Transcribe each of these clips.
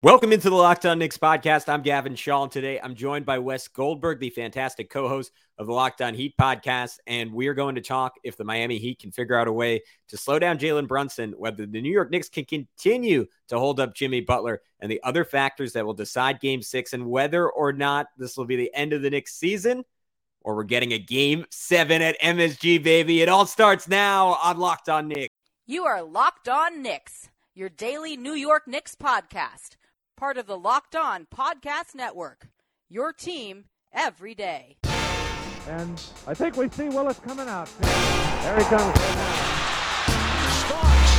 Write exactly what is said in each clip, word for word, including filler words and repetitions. Welcome into the Locked On Knicks podcast. I'm Gavin Schall, and today I'm joined by Wes Goldberg, the fantastic co-host of the Locked On Heat podcast, and we are going to talk if the Miami Heat can figure out a way to slow down Jalen Brunson, whether the New York Knicks can continue to hold up Jimmy Butler, and the other factors that will decide Game six, and whether or not this will be the end of the Knicks season, or we're getting a Game seven at M S G, baby. It all starts now on Locked On Knicks. You are Locked On Knicks, your daily New York Knicks podcast. Part of the Locked On Podcast Network, your team every day. And I think we see Willis coming out. There he comes. Starks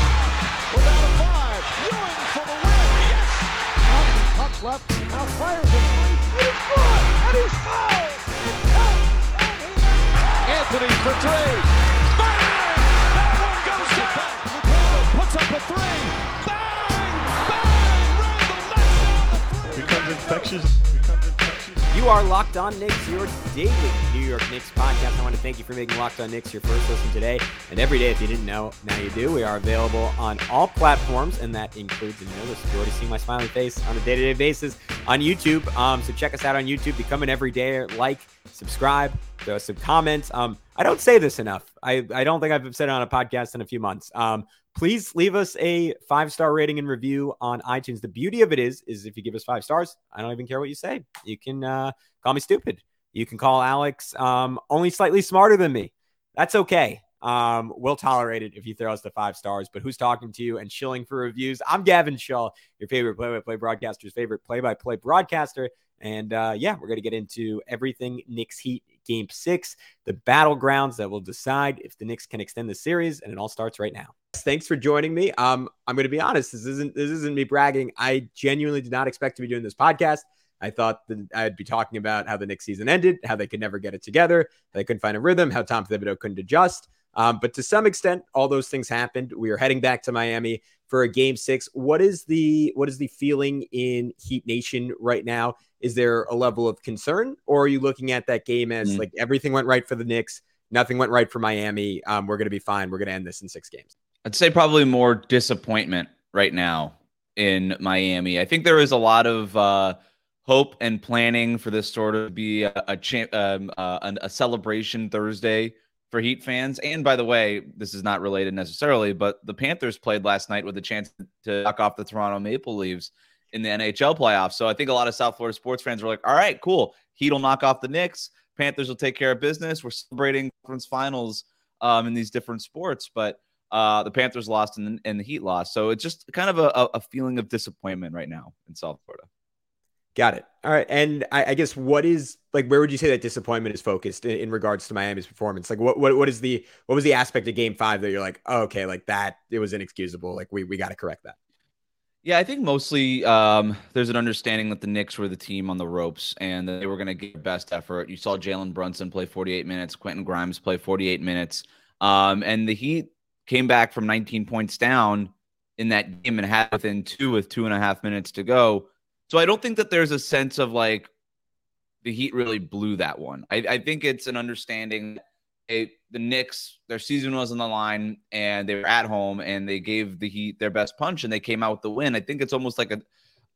without a five. Young for the win. Yes. Puck left. Now fires it. He's good. And he's fouled. It's out. And he's out. Anthony for three. Bang! That one goes down. Puts up a three. Bang! Infectious. You are Locked On Knicks, your daily New York Knicks podcast. I want to thank you for making Locked On Knicks your first listen today and every day. If you didn't know, now you do. We are available on all platforms, and that includes, and you know this, you already see my smiling face on a day-to-day basis on YouTube. Um, so check us out on YouTube. Become an everyday, like, subscribe, throw us some comments. Um, I don't say this enough. I, I don't think I've said it on a podcast in a few months. Um, Please leave us a five-star rating and review on iTunes. The beauty of it is, is if you give us five stars, I don't even care what you say. You can uh, call me stupid. You can call Alex um, only slightly smarter than me. That's okay. Um, we'll tolerate it if you throw us the five stars. But who's talking to you and shilling for reviews? I'm Gavin Schall, your favorite play-by-play broadcaster's favorite play-by-play broadcaster. And uh, yeah, we're going to get into everything Knicks Heat Game six, the battlegrounds that will decide if the Knicks can extend the series, and it all starts right now. Thanks for joining me. Um, I'm going to be honest. This isn't this isn't me bragging. I genuinely did not expect to be doing this podcast. I thought that I'd be talking about how the Knicks season ended, how they could never get it together, how they couldn't find a rhythm, how Tom Thibodeau couldn't adjust. Um, but to some extent, all those things happened. We are heading back to Miami for a Game six. What is the what is the feeling in Heat Nation right now? Is there a level of concern, or are you looking at that game as mm-hmm. like everything went right for the Knicks, nothing went right for Miami? Um, we're going to be fine. We're going to end this in six games. I'd say probably more disappointment right now in Miami. I think there is a lot of uh, hope and planning for this sort of be a a, cha- um, uh, a celebration Thursday for Heat fans. And by the way, this is not related necessarily, but the Panthers played last night with a chance to knock off the Toronto Maple Leafs in the N H L playoffs. So I think a lot of South Florida sports fans were like, all right, cool. Heat will knock off the Knicks. Panthers will take care of business. We're celebrating conference finals um, in these different sports. But uh, the Panthers lost and, and the Heat lost. So it's just kind of a, a feeling of disappointment right now in South Florida. Got it. All right. And I, I guess what is like, where would you say that disappointment is focused in, in regards to Miami's performance? Like what, what, what is the, what was the aspect of game five that you're like, oh, okay, like that, it was inexcusable. Like we, we got to correct that. Yeah, I think mostly um, there's an understanding that the Knicks were the team on the ropes and that they were going to give their best effort. You saw Jalen Brunson play forty-eight minutes, Quentin Grimes play forty-eight minutes, um, and the Heat came back from nineteen points down in that game and had within two with two and a half minutes to go. So I don't think that there's a sense of like the Heat really blew that one. I, I think it's an understanding it, the Knicks, their season was on the line and they were at home and they gave the Heat their best punch and they came out with the win. I think it's almost like a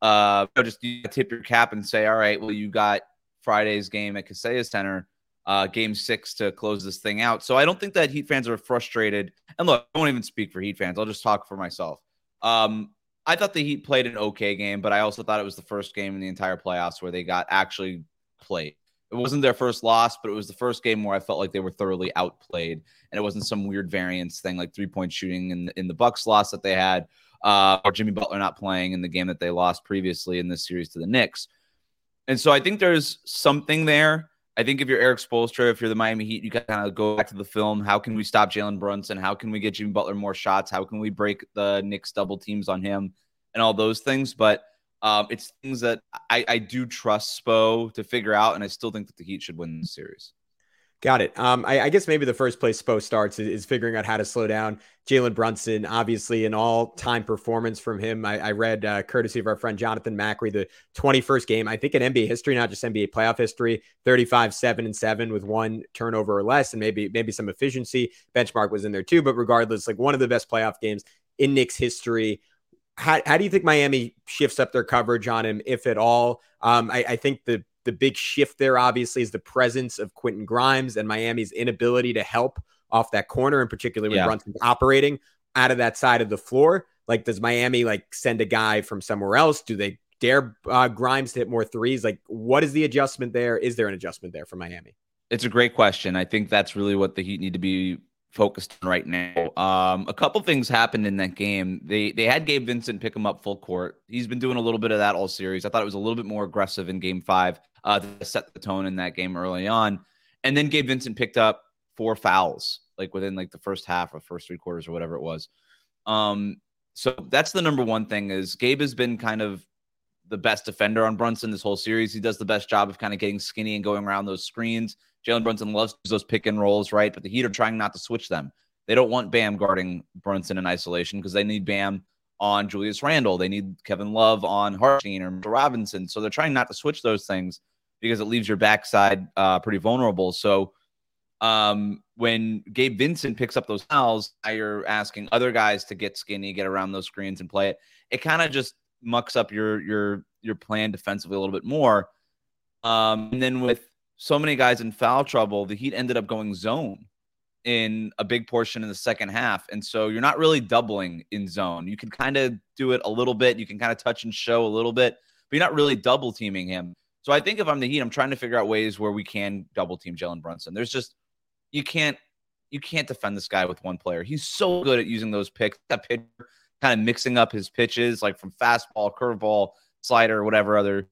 uh, just you tip your cap and say, all right, well, you got Friday's game at Kaseya Center, uh, game six to close this thing out. So I don't think that Heat fans are frustrated. And look, I won't even speak for Heat fans. I'll just talk for myself. Um, I thought the Heat played an okay game, but I also thought it was the first game in the entire playoffs where they got actually played. It wasn't their first loss, but it was the first game where I felt like they were thoroughly outplayed, and it wasn't some weird variance thing like three-point shooting in in the Bucks loss that they had, uh, or Jimmy Butler not playing in the game that they lost previously in this series to the Knicks. And so I think there's something there. I think if you're Eric Spoelstra, if you're the Miami Heat, you kind of go back to the film. How can we stop Jalen Brunson? How can we get Jimmy Butler more shots? How can we break the Knicks double teams on him and all those things? But Um, it's things that I, I do trust Spo to figure out, and I still think that the Heat should win the series. Got it. Um, I, I guess maybe the first place Spo starts is, is figuring out how to slow down Jalen Brunson. Obviously, an all-time performance from him. I, I read, uh, courtesy of our friend Jonathan Macri, the twenty-first game, I think in N B A history, not just N B A playoff history, thirty-five, seven, and seven with one turnover or less, and maybe maybe some efficiency. Benchmark was in there too, but regardless, like one of the best playoff games in Knicks history. how, how do you think Miami shifts up their coverage on him, if at all? Um, I, I think the the big shift there, obviously, is the presence of Quentin Grimes and Miami's inability to help off that corner, and particularly when yeah. Brunson's operating out of that side of the floor. Like, does Miami like send a guy from somewhere else? Do they dare uh, Grimes to hit more threes? Like, what is the adjustment there? Is there an adjustment there for Miami? It's a great question. I think that's really what the Heat need to be focused on right now. Um, a couple things happened in that game. They they had Gabe Vincent pick him up full court. He's been doing a little bit of that all series. I thought it was a little bit more aggressive in game five uh, to set the tone in that game early on. And then Gabe Vincent picked up four fouls, like within like the first half or first three quarters or whatever it was. Um, so that's the number one thing is Gabe has been kind of the best defender on Brunson this whole series. He does the best job of kind of getting skinny and going around those screens. Jalen Brunson loves those pick and rolls, right? But the Heat are trying not to switch them. They don't want Bam guarding Brunson in isolation because they need Bam on Julius Randle. They need Kevin Love on Hart or Mitchell Robinson. So they're trying not to switch those things because it leaves your backside uh, pretty vulnerable. So um, when Gabe Vincent picks up those fouls, you're asking other guys to get skinny, get around those screens and play it. It kind of just mucks up your your your plan defensively a little bit more. Um, and then with so many guys in foul trouble, the Heat ended up going zone in a big portion in the second half. And so you're not really doubling in zone. You can kind of do it a little bit. You can kind of touch and show a little bit, but you're not really double teaming him. So I think if I'm the Heat, I'm trying to figure out ways where we can double team Jalen Brunson. There's just, you can't, you can't defend this guy with one player. He's so good at using those picks, that pitch, kind of mixing up his pitches, like from fastball, curveball, slider, whatever other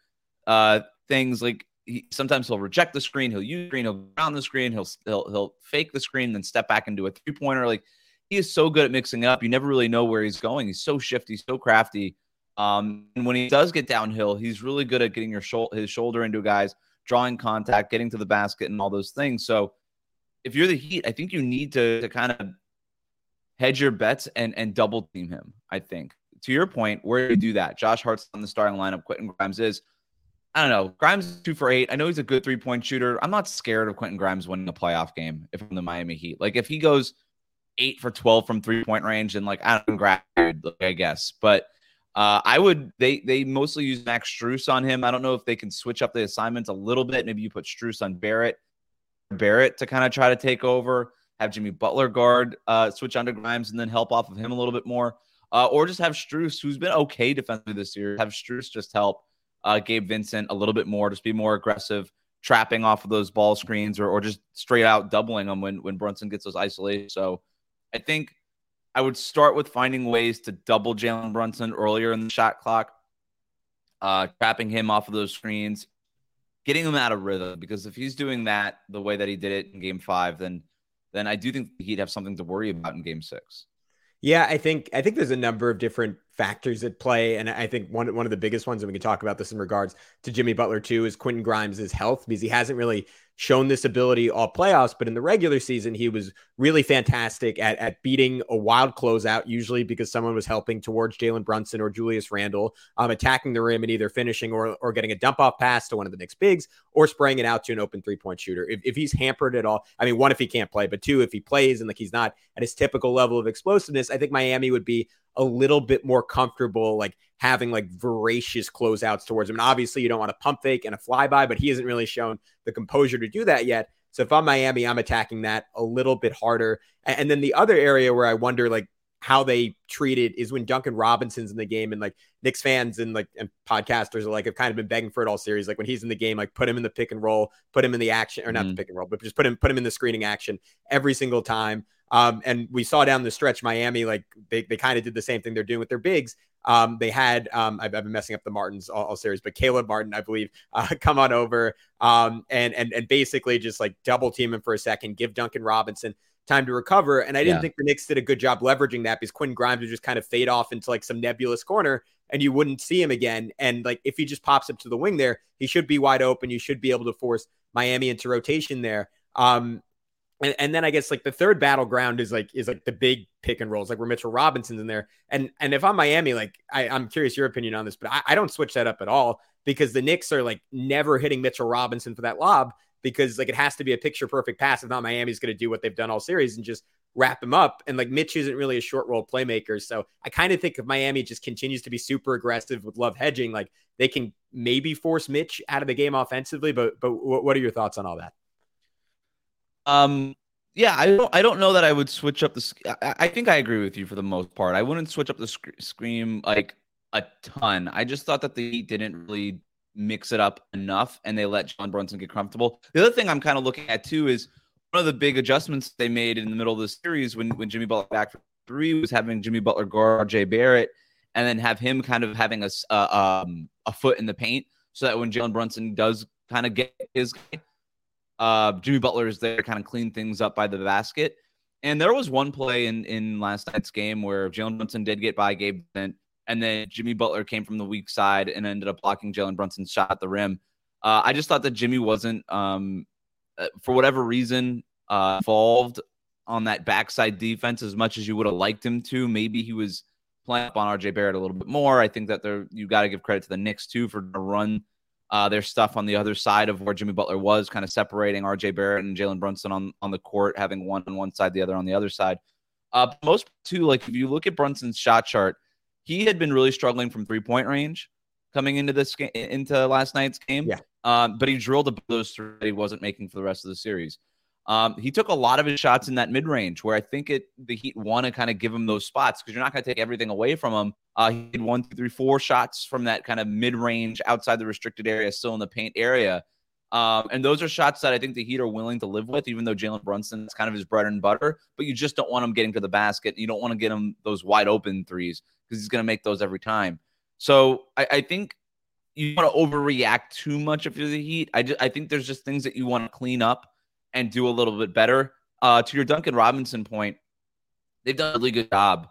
uh, things like, He, sometimes he'll reject the screen, he'll use the screen, he'll round the screen, he'll he'll he'll fake the screen, then step back and do a three-pointer. Like, he is so good at mixing up. You never really know where he's going. He's so shifty, so crafty. Um, and when he does get downhill, he's really good at getting your sho- his shoulder into guys, drawing contact, getting to the basket, and all those things. So if you're the Heat, I think you need to, to kind of hedge your bets and, and double-team him, I think. To your point, where do you do that? Josh Hart's on the starting lineup. Quentin Grimes is. I don't know. Grimes is two for eight. I know he's a good three-point shooter. I'm not scared of Quentin Grimes winning a playoff game if I'm the Miami Heat. Like, if he goes eight for twelve from three-point range, and like, I don't grab, I guess. But uh, I would. They they mostly use Max Strus on him. I don't know if they can switch up the assignments a little bit. Maybe you put Strus on Barrett, Barrett to kind of try to take over. Have Jimmy Butler guard, uh, switch onto Grimes, and then help off of him a little bit more. Uh, or just have Strus, who's been okay defensively this year, have Strus just help. Uh, Gabe Vincent a little bit more, just be more aggressive, trapping off of those ball screens or or just straight out doubling them when, when Brunson gets those isolations. So I think I would start with finding ways to double Jalen Brunson earlier in the shot clock, uh, trapping him off of those screens, getting him out of rhythm, because if he's doing that the way that he did it in game five, then then I do think he'd have something to worry about in game six. Yeah, I think I think there's a number of different factors at play, and I think one one of the biggest ones, and we can talk about this in regards to Jimmy Butler too, is Quentin Grimes' health, because he hasn't really shown this ability all playoffs, but in the regular season, he was really fantastic at at beating a wild closeout, usually because someone was helping towards Jalen Brunson or Julius Randle, um, attacking the rim and either finishing or or getting a dump-off pass to one of the Knicks bigs or spraying it out to an open three-point shooter. If, if he's hampered at all, I mean, one, if he can't play, but two, if he plays and like he's not at his typical level of explosiveness, I think Miami would be a little bit more comfortable, like having like voracious closeouts towards him. And obviously you don't want to pump fake and a flyby, but he hasn't really shown the composure to do that yet. So if I'm Miami, I'm attacking that a little bit harder. And then the other area where I wonder like how they treat it is when Duncan Robinson's in the game, and like Knicks fans and like and podcasters are like, have kind of been begging for it all series. Like when he's in the game, like put him in the pick and roll, put him in the action, or not mm-hmm. the pick and roll, but just put him, put him in the screening action every single time. Um, and we saw down the stretch, Miami, like they, they kind of did the same thing they're doing with their bigs. Um, they had, um, I've, I've been messing up the Martins all, all series, but Caleb Martin, I believe, uh, come on over um, and, and, and basically just like double team him for a second, give Duncan Robinson time to recover. And I didn't yeah. think the Knicks did a good job leveraging that, because Quentin Grimes would just kind of fade off into like some nebulous corner and you wouldn't see him again. And like, if he just pops up to the wing there, he should be wide open. You should be able to force Miami into rotation there. Um, And, and then I guess like the third battleground is like is like the big pick and rolls, like where Mitchell Robinson's in there. And and if I'm Miami, like I, I'm curious your opinion on this, but I, I don't switch that up at all, because the Knicks are like never hitting Mitchell Robinson for that lob, because like it has to be a picture perfect pass. If not, Miami's going to do what they've done all series and just wrap him up. And like Mitch isn't really a short roll playmaker. So I kind of think if Miami just continues to be super aggressive with Love hedging, like they can maybe force Mitch out of the game offensively. But but what are your thoughts on all that? Um, yeah, I don't, I don't know that I would switch up the, sc- I, I think I agree with you for the most part. I wouldn't switch up the sc- scream like a ton. I just thought that they didn't really mix it up enough and they let Jalen Brunson get comfortable. The other thing I'm kind of looking at too is one of the big adjustments they made in the middle of the series when, when Jimmy Butler back for three was having Jimmy Butler guard R J. Barrett and then have him kind of having a, uh, um, a foot in the paint so that when Jalen Brunson does kind of get his uh, Jimmy Butler is there to kind of clean things up by the basket. And there was one play in, in last night's game where Jalen Brunson did get by Gabe Vincent, and then Jimmy Butler came from the weak side and ended up blocking Jalen Brunson's shot at the rim. Uh, I just thought that Jimmy wasn't um, – for whatever reason, uh, involved on that backside defense as much as you would have liked him to. Maybe he was playing up on R J. Barrett a little bit more. I think that they're, you got to give credit to the Knicks, too, for to run uh, their stuff on the other side of where Jimmy Butler was, kind of separating R J. Barrett and Jalen Brunson on, on the court, having one on one side, the other on the other side. Uh, most, too, like if you look at Brunson's shot chart, he had been really struggling from three-point range coming into this game, into last night's game. Yeah. Um, but he drilled above those three that he wasn't making for the rest of the series. Um, he took a lot of his shots in that mid-range where I think it the Heat want to kind of give him those spots because you're not going to take everything away from him. Uh, he had one, two, three, four shots from that kind of mid-range outside the restricted area, still in the paint area. Um, and those are shots that I think the Heat are willing to live with, even though Jalen Brunson is kind of his bread and butter. But you just don't want him getting to the basket. You don't want to get him those wide-open threes because he's going to make those every time. So I, I think you want to overreact too much if you're the Heat. I, just, I think there's just things that you want to clean up and do a little bit better. Uh, to your Duncan Robinson point, they've done a really good job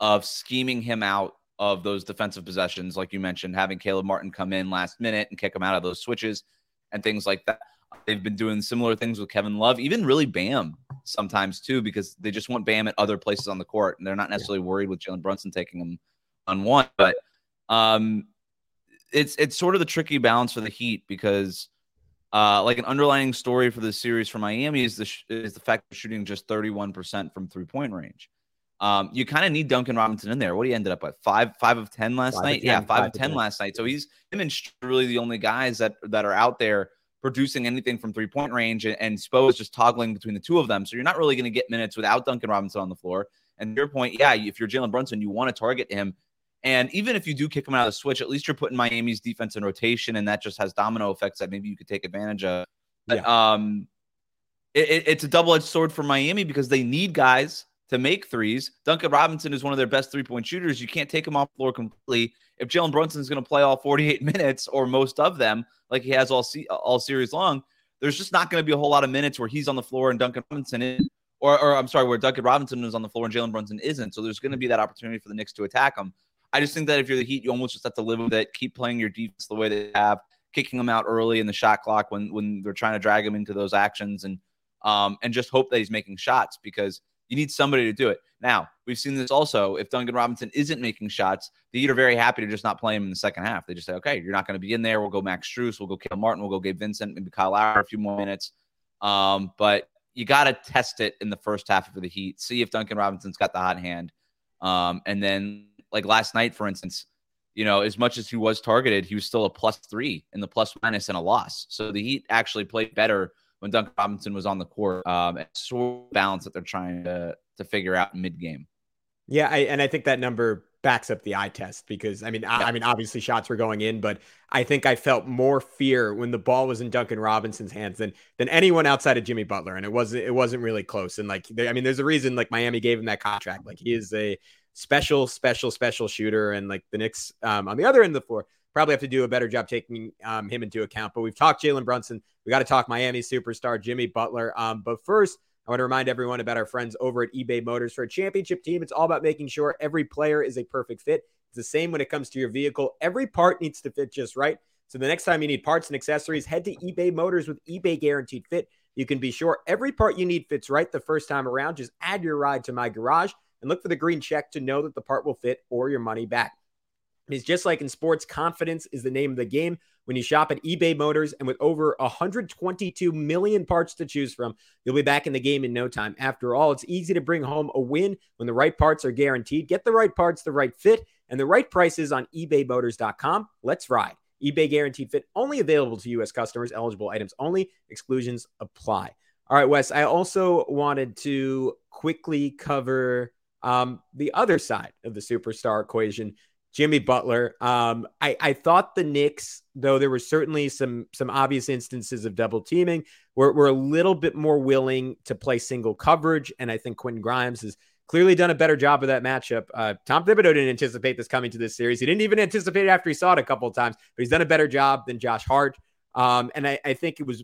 of scheming him out of those defensive possessions, like you mentioned, having Caleb Martin come in last minute and kick him out of those switches and things like that. They've been doing similar things with Kevin Love, even really Bam sometimes too, because they just want Bam at other places on the court, and they're not necessarily worried with Jalen Brunson taking him on one, but... Um, it's it's sort of the tricky balance for the Heat because, uh, like an underlying story for the series for Miami is the sh- is the fact of shooting just thirty-one percent from three point range. Um, you kind of need Duncan Robinson in there. What he ended up at five five of ten last night. Yeah, five of ten last night. So he's him and Sh- really the only guys that that are out there producing anything from three point range. And, and Spo is just toggling between the two of them. So you're not really going to get minutes without Duncan Robinson on the floor. And your point, yeah, if you're Jalen Brunson, you want to target him. And even if you do kick him out of the switch, at least you're putting Miami's defense in rotation, and that just has domino effects that maybe you could take advantage of. But yeah. um, it, it, it's a double-edged sword for Miami because they need guys to make threes. Duncan Robinson is one of their best three-point shooters. You can't take him off the floor completely. If Jalen Brunson is going to play all forty-eight minutes or most of them, like he has all se- all series long, there's just not going to be a whole lot of minutes where he's on the floor and Duncan Robinson isn't. Or, or I'm sorry, where Duncan Robinson is on the floor and Jalen Brunson isn't. So there's going to be that opportunity for the Knicks to attack him. I just think that if you're the Heat, you almost just have to live with it, keep playing your defense the way they have, kicking them out early in the shot clock when, when they're trying to drag him into those actions, and um, and just hope that he's making shots because you need somebody to do it. Now, we've seen this also. If Duncan Robinson isn't making shots, the Heat are very happy to just not play him in the second half. They just say, okay, you're not going to be in there. We'll go Max Strus. We'll go Caleb Martin. We'll go Gabe Vincent. Maybe Kyle Lowry a few more minutes. Um, but you got to test it in the first half of the Heat, see if Duncan Robinson's got the hot hand, um, and then – like last night, for instance, you know, as much as he was targeted, he was still a plus three in the plus minus and a loss. So the Heat actually played better when Duncan Robinson was on the court. Um, it's sort of balance that they're trying to to figure out mid game. Yeah, I, and I think that number backs up the eye test because I mean, I, yeah. I mean, obviously shots were going in, but I think I felt more fear when the ball was in Duncan Robinson's hands than than anyone outside of Jimmy Butler, and it wasn't it wasn't really close. And like, they, I mean, there's a reason like Miami gave him that contract. Like he is a special, special, special shooter. And like the Knicks um, on the other end of the floor probably have to do a better job taking um, him into account. But we've talked Jalen Brunson. We got to talk Miami superstar Jimmy Butler. Um, but first, I want to remind everyone about our friends over at eBay Motors. For a championship team, it's all about making sure every player is a perfect fit. It's the same when it comes to your vehicle. Every part needs to fit just right. So the next time you need parts and accessories, head to eBay Motors with eBay Guaranteed Fit. You can be sure every part you need fits right the first time around. Just add your ride to my garage and look for the green check to know that the part will fit or your money back. It's just like in sports, confidence is the name of the game. When you shop at eBay Motors, and with over one hundred twenty-two million parts to choose from, you'll be back in the game in no time. After all, it's easy to bring home a win when the right parts are guaranteed. Get the right parts, the right fit, and the right prices on ebay motors dot com. Let's ride. eBay guaranteed fit only available to U S customers. Eligible items only. Exclusions apply. All right, Wes, I also wanted to quickly cover um, the other side of the superstar equation, Jimmy Butler. Um, I, I thought the Knicks, though there were certainly some some obvious instances of double teaming, were, were a little bit more willing to play single coverage. And I think Quentin Grimes has clearly done a better job of that matchup. Uh, Tom Thibodeau didn't anticipate this coming to this series. He didn't even anticipate it after he saw it a couple of times, but he's done a better job than Josh Hart. Um, and I, I think it was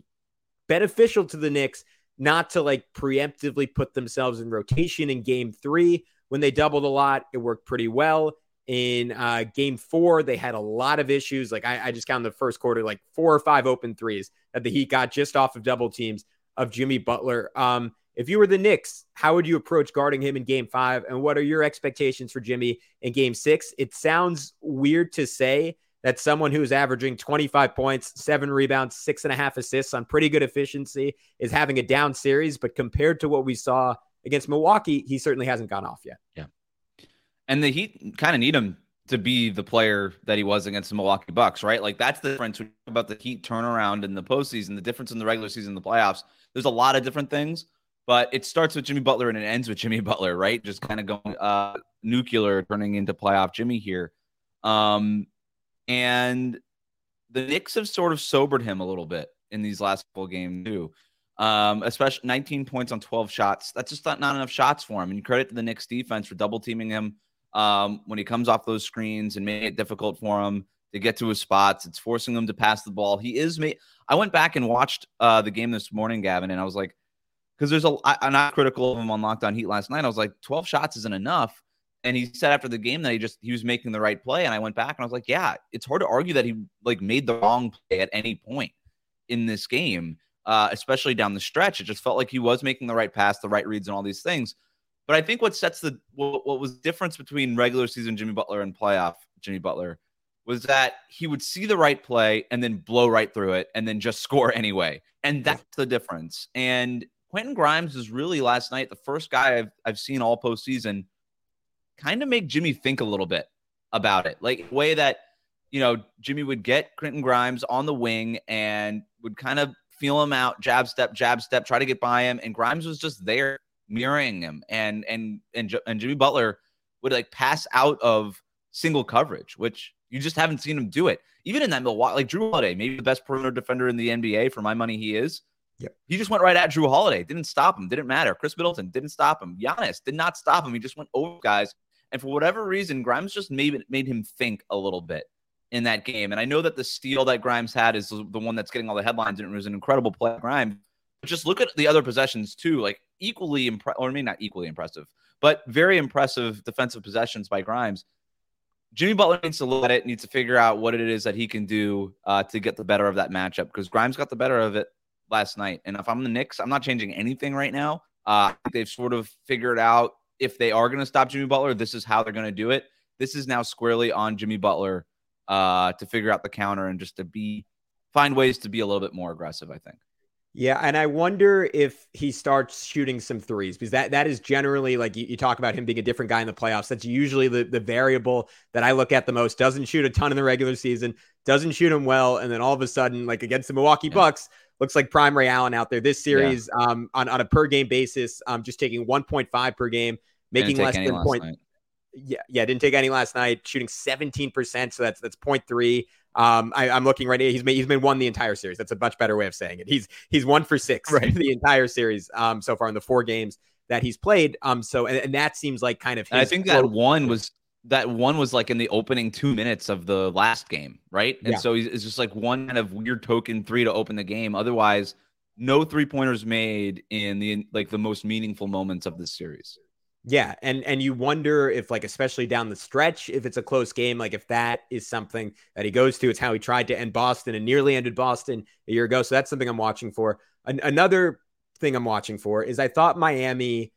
beneficial to the Knicks not to like preemptively put themselves in rotation in game three when they doubled a lot. It worked pretty well. In uh, game four, they had a lot of issues. Like I, I just counted the first quarter, like four or five open threes that the Heat got just off of double teams of Jimmy Butler. Um, if you were the Knicks, how would you approach guarding him in game five? And what are your expectations for Jimmy in game six? It sounds weird to say that someone who's averaging twenty-five points, seven rebounds, six and a half assists on pretty good efficiency is having a down series. But compared to what we saw against Milwaukee, he certainly hasn't gone off yet. Yeah. And the Heat kind of need him to be the player that he was against the Milwaukee Bucks, right? Like, that's the difference. We talk about the Heat turnaround in the postseason, the difference in the regular season and the playoffs. There's a lot of different things, but it starts with Jimmy Butler and it ends with Jimmy Butler, right? Just kind of going uh, nuclear, turning into playoff Jimmy here. Um, and the Knicks have sort of sobered him a little bit in these last couple games too. Um, especially nineteen points on twelve shots. That's just not, not enough shots for him. And credit to the Knicks defense for double teaming him. Um, when he comes off those screens and making it difficult for him to get to his spots, it's forcing him to pass the ball. He is made. I went back and watched uh, the game this morning, Gavin, and I was like, because there's a I'm not critical of him on Locked On Heat last night. I was like, twelve shots isn't enough. And he said after the game that he just he was making the right play. And I went back and I was like, yeah, it's hard to argue that he like made the wrong play at any point in this game, uh, especially down the stretch. It just felt like he was making the right pass, the right reads, and all these things. But I think what sets the what, what was the difference between regular season Jimmy Butler and playoff Jimmy Butler was that he would see the right play and then blow right through it and then just score anyway. And that's the difference. And Quentin Grimes was really last night the first guy I've I've seen all postseason kind of make Jimmy think a little bit about it. Like the way that, you know, Jimmy would get Quentin Grimes on the wing and would kind of feel him out, jab step, jab step, try to get by him. And Grimes was just there, mirroring him, and and and and Jimmy Butler would like pass out of single coverage, which you just haven't seen him do it. Even in that Milwaukee, like Drew Holiday, maybe the best perimeter defender in the N B A for my money, he is. Yeah, he just went right at Drew Holiday, didn't stop him, didn't matter. Chris Middleton didn't stop him. Giannis did not stop him. He just went over guys, and for whatever reason, Grimes just made made him think a little bit in that game. And I know that the steal that Grimes had is the one that's getting all the headlines, and it was an incredible play, Grimes. Just look at the other possessions too, like equally impressive, or I mean, not equally impressive, but very impressive defensive possessions by Grimes. Jimmy Butler needs to look at it, needs to figure out what it is that he can do uh, to get the better of that matchup, because Grimes got the better of it last night. And if I'm the Knicks, I'm not changing anything right now. Uh, they've sort of figured out if they are going to stop Jimmy Butler, this is how they're going to do it. This is now squarely on Jimmy Butler uh, to figure out the counter and just to be find ways to be a little bit more aggressive, I think. Yeah, and I wonder if he starts shooting some threes, because that, that is generally, like you, you talk about him being a different guy in the playoffs. That's usually the, the variable that I look at the most. Doesn't shoot a ton in the regular season, doesn't shoot him well, and then all of a sudden, like against the Milwaukee yeah. Bucks, looks like prime Ray Allen out there. This series, yeah. um, on, on a per-game basis, um, just taking one point five per game, making less than point. Night. Yeah, yeah, didn't take any last night, shooting seventeen percent, so that's that's point three. Um, I, I'm looking right here. He's made, he's been one the entire series. That's a much better way of saying it. He's, he's one for six right. the entire series. Um, so far in the four games that he's played. Um, so, and, and that seems like kind of, his I think that one was, that one was like in the opening two minutes of the last game. Right. And yeah. so he's, it's just like one kind of weird token three to open the game. Otherwise no three pointers made in the, like the most meaningful moments of this series. Yeah. And, and you wonder if, like, especially down the stretch, if it's a close game, like if that is something that he goes to, it's how he tried to end Boston and nearly ended Boston a year ago. So that's something I'm watching for. An- another thing I'm watching for is I thought Miami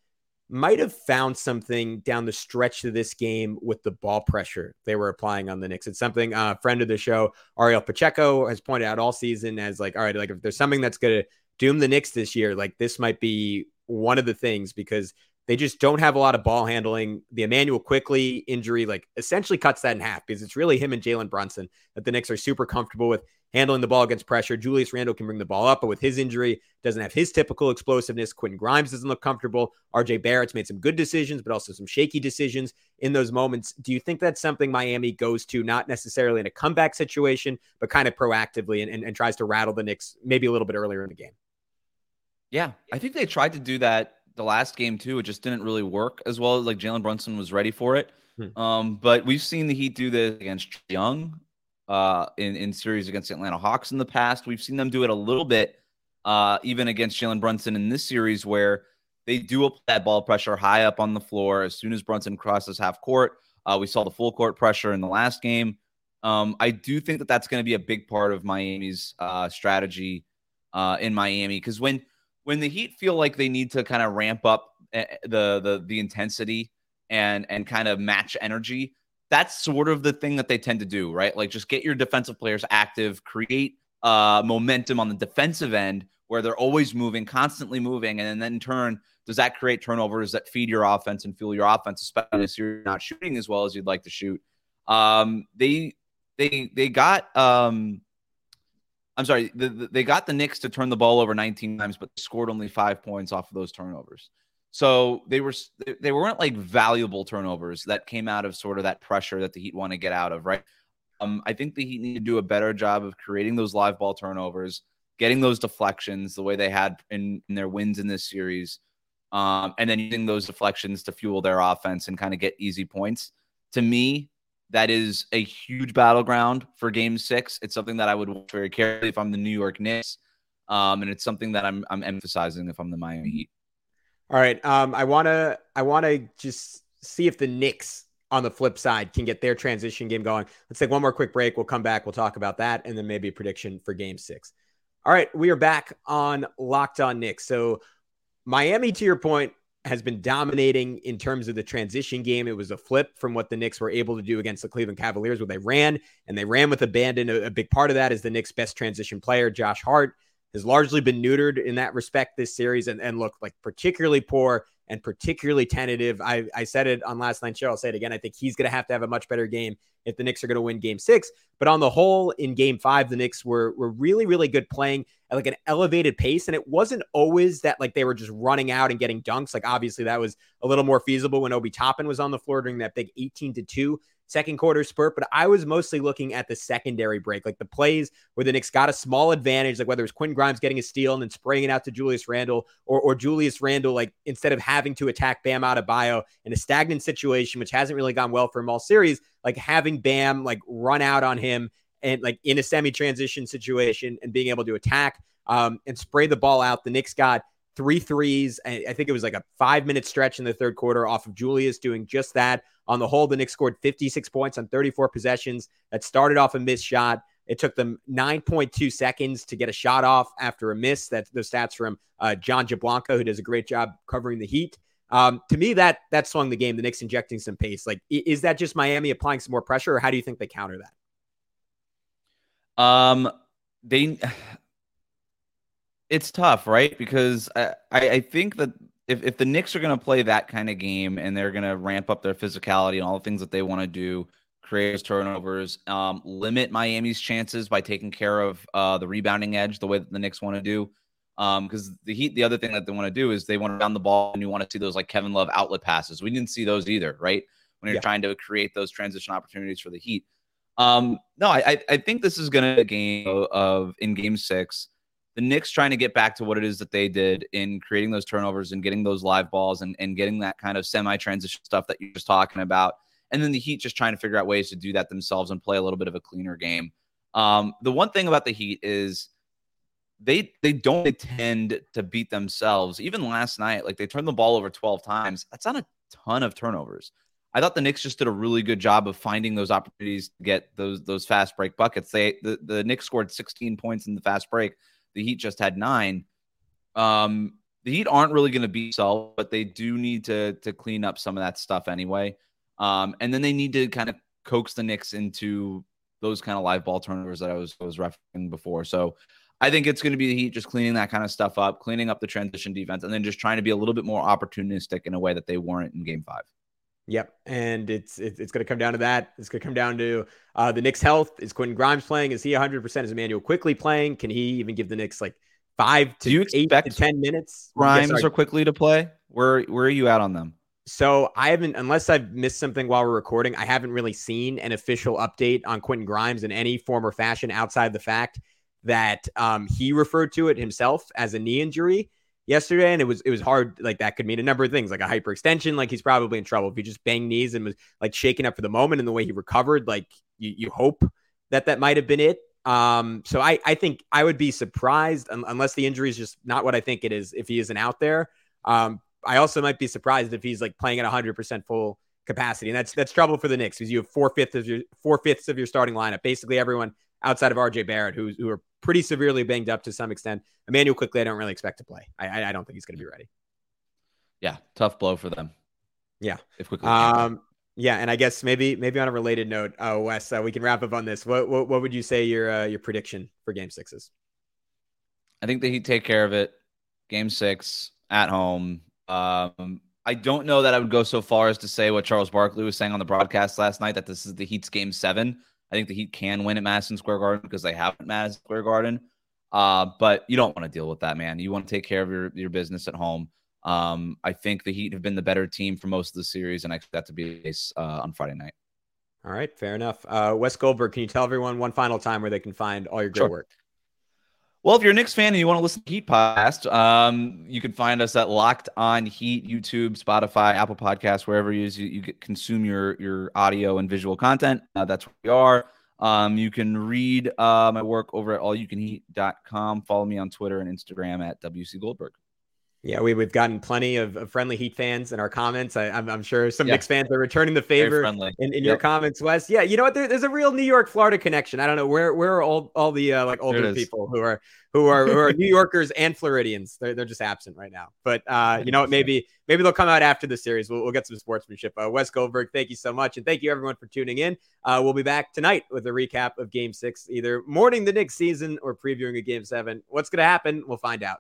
might have found something down the stretch of this game with the ball pressure they were applying on the Knicks. It's something uh, a friend of the show, Ariel Pacheco, has pointed out all season as like, all right, like if there's something that's going to doom the Knicks this year, like this might be one of the things, because they just don't have a lot of ball handling. The Immanuel Quickley injury like essentially cuts that in half, because it's really him and Jalen Brunson that the Knicks are super comfortable with handling the ball against pressure. Julius Randle can bring the ball up, but with his injury, doesn't have his typical explosiveness. Quentin Grimes doesn't look comfortable. R J. Barrett's made some good decisions, but also some shaky decisions in those moments. Do you think that's something Miami goes to, not necessarily in a comeback situation, but kind of proactively and, and, and tries to rattle the Knicks maybe a little bit earlier in the game? Yeah, I think they tried to do that the last game too. It just didn't really work as well. Like Jalen Brunson was ready for it. Hmm. Um, but we've seen the Heat do this against Young. Uh, in, in series against the Atlanta Hawks in the past. We've seen them do it a little bit, uh, even against Jalen Brunson in this series, where they do apply that ball pressure high up on the floor as soon as Brunson crosses half court. Uh, we saw the full court pressure in the last game. Um, I do think that that's going to be a big part of Miami's uh, strategy uh, in Miami, because when when the Heat feel like they need to kind of ramp up the the the intensity and and kind of match energy, that's sort of the thing that they tend to do, right? Like just get your defensive players active, create uh, momentum on the defensive end where they're always moving, constantly moving. And then in turn, does that create turnovers that feed your offense and fuel your offense, especially if you're not shooting as well as you'd like to shoot? Um, they, they, they got, um, I'm sorry, the, the, they got the Knicks to turn the ball over nineteen times, but scored only five points off of those turnovers. So they were they weren't like valuable turnovers that came out of sort of that pressure that the Heat want to get out of, right? Um, I think the Heat need to do a better job of creating those live ball turnovers, getting those deflections the way they had in, in their wins in this series, um, and then using those deflections to fuel their offense and kind of get easy points. To me, that is a huge battleground for Game Six. It's something that I would watch very carefully if I'm the New York Knicks, um, and it's something that I'm I'm emphasizing if I'm the Miami Heat. All right, um, I want to I want to just see if the Knicks on the flip side can get their transition game going. Let's take one more quick break. We'll come back. We'll talk about that, and then maybe a prediction for Game Six. All right, we are back on Locked On Knicks. So Miami, to your point, has been dominating in terms of the transition game. It was a flip from what the Knicks were able to do against the Cleveland Cavaliers, where they ran, and they ran with abandon. A, a big part of that is the Knicks' best transition player, Josh Hart, has largely been neutered in that respect this series, and, and looked like particularly poor and particularly tentative. I, I said it on last night's show. I'll say it again. I think he's going to have to have a much better game if the Knicks are going to win Game Six. But on the whole, in Game Five, the Knicks were were really, really good, playing at like an elevated pace. And it wasn't always that like they were just running out and getting dunks. Like obviously that was a little more feasible when Obi Toppin was on the floor during that big eighteen to two second quarter spurt, but I was mostly looking at the secondary break, like the plays where the Knicks got a small advantage, like whether it was Quentin Grimes getting a steal and then spraying it out to Julius Randle, or or Julius Randle, like instead of having to attack Bam Adebayo in a stagnant situation, which hasn't really gone well for him all series, like having Bam like run out on him and like in a semi-transition situation and being able to attack um, and spray the ball out. The Knicks got three threes. I think it was like a five-minute stretch in the third quarter off of Julius doing just that. On the whole, the Knicks scored fifty-six points on thirty-four possessions. That started off a missed shot. It took them nine point two seconds to get a shot off after a miss. That's those stats from uh, John Jablanka, who does a great job covering the Heat. Um, to me, that that swung the game. The Knicks injecting some pace. Like, is that just Miami applying some more pressure, or how do you think they counter that? Um, they... It's tough, right? Because I, I think that if, if the Knicks are going to play that kind of game and they're going to ramp up their physicality and all the things that they want to do, create turnovers, um, limit Miami's chances by taking care of uh, the rebounding edge the way that the Knicks want to do. Because um, the Heat, the other thing that they want to do is they want to round the ball, and you want to see those like Kevin Love outlet passes. We didn't see those either, right? When you're yeah. trying to create those transition opportunities for the Heat. Um, no, I, I think this is going to be a game of in Game Six, the Knicks trying to get back to what it is that they did in creating those turnovers and getting those live balls and, and getting that kind of semi-transition stuff that you're just talking about. And then the Heat just trying to figure out ways to do that themselves and play a little bit of a cleaner game. Um, the one thing about the Heat is they they don't tend to beat themselves. Even last night, like they turned the ball over twelve times. That's not a ton of turnovers. I thought the Knicks just did a really good job of finding those opportunities to get those those fast break buckets. They the, the Knicks scored sixteen points in the fast break. The Heat just had nine. Um, the Heat aren't really going to be so, but they do need to to clean up some of that stuff anyway. Um, and then they need to kind of coax the Knicks into those kind of live ball turnovers that I was, I was referencing before. So I think it's going to be the Heat just cleaning that kind of stuff up, cleaning up the transition defense, and then just trying to be a little bit more opportunistic in a way that they weren't in game five. Yep, and it's it's going to come down to that. It's going to come down to uh, the Knicks' health. Is Quentin Grimes playing? Is he one hundred percent? Is Emmanuel quickly playing? Can he even give the Knicks like five to eight to ten minutes? Grimes yeah, or quickly to play? Where where are you at on them? So I haven't, unless I've missed something while we're recording, I haven't really seen an official update on Quentin Grimes in any form or fashion outside the fact that um, he referred to it himself as a knee injury yesterday, and it was it was hard. Like, that could mean a number of things, like a hyperextension. Like, he's probably in trouble if he just banged knees and was like shaken up for the moment. And the way he recovered, like you, you hope that that might have been it. Um, so I I think I would be surprised um, unless the injury is just not what I think it is. If he isn't out there, um, I also might be surprised if he's like playing at one hundred percent full capacity, and that's that's trouble for the Knicks, because you have four fifths of your four fifths of your starting lineup, basically everyone outside of R J. Barrett, who who are pretty severely banged up to some extent. Emmanuel quickly, I don't really expect to play. I I don't think he's going to be ready. Yeah, tough blow for them. Yeah, if quickly. Um, yeah, and I guess maybe maybe on a related note, uh, Wes, uh, we can wrap up on this. What what, what would you say your uh, your prediction for Game Six is? I think that he'd take care of it. Game Six at home. Um, I don't know that I would go so far as to say what Charles Barkley was saying on the broadcast last night, that this is the Heat's Game Seven. I think the Heat can win at Madison Square Garden because they haven't at Madison Square Garden. Uh, but you don't want to deal with that, man. You want to take care of your, your business at home. Um, I think the Heat have been the better team for most of the series, and I expect that to be the case uh, on Friday night. All right, fair enough. Uh, Wes Goldberg, can you tell everyone one final time where they can find all your great sure. work? Well, if you're a Knicks fan and you want to listen to Heat Podcast, um, you can find us at Locked On Heat, YouTube, Spotify, Apple Podcasts, wherever you use, you, you get, consume your your audio and visual content. Uh, that's where we are. Um, you can read uh, my work over at all you can heat dot com. Follow me on Twitter and Instagram at W C Goldberg. Yeah, we, we've gotten plenty of, of friendly Heat fans in our comments. I, I'm, I'm sure some yeah. Knicks fans are returning the favor in, in yep. your comments, Wes. Yeah, you know what? There, there's a real New York, Florida connection. I don't know where where are all all the uh, like older people who are who are who are New Yorkers and Floridians. They're they're just absent right now. But uh, you know what? Maybe maybe they'll come out after the series. We'll we'll get some sportsmanship. Uh, Wes Goldberg, thank you so much, and thank you everyone for tuning in. Uh, we'll be back tonight with a recap of Game Six, either mourning the Knicks season or previewing a Game Seven. What's going to happen? We'll find out.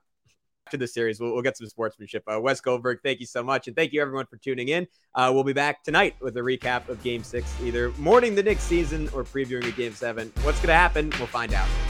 After the series, we'll, we'll get some sportsmanship. Uh, Wes Goldberg, thank you so much, and thank you everyone for tuning in. Uh, we'll be back tonight with a recap of Game Six, either mourning the Knicks season or previewing a Game Seven. What's going to happen? We'll find out.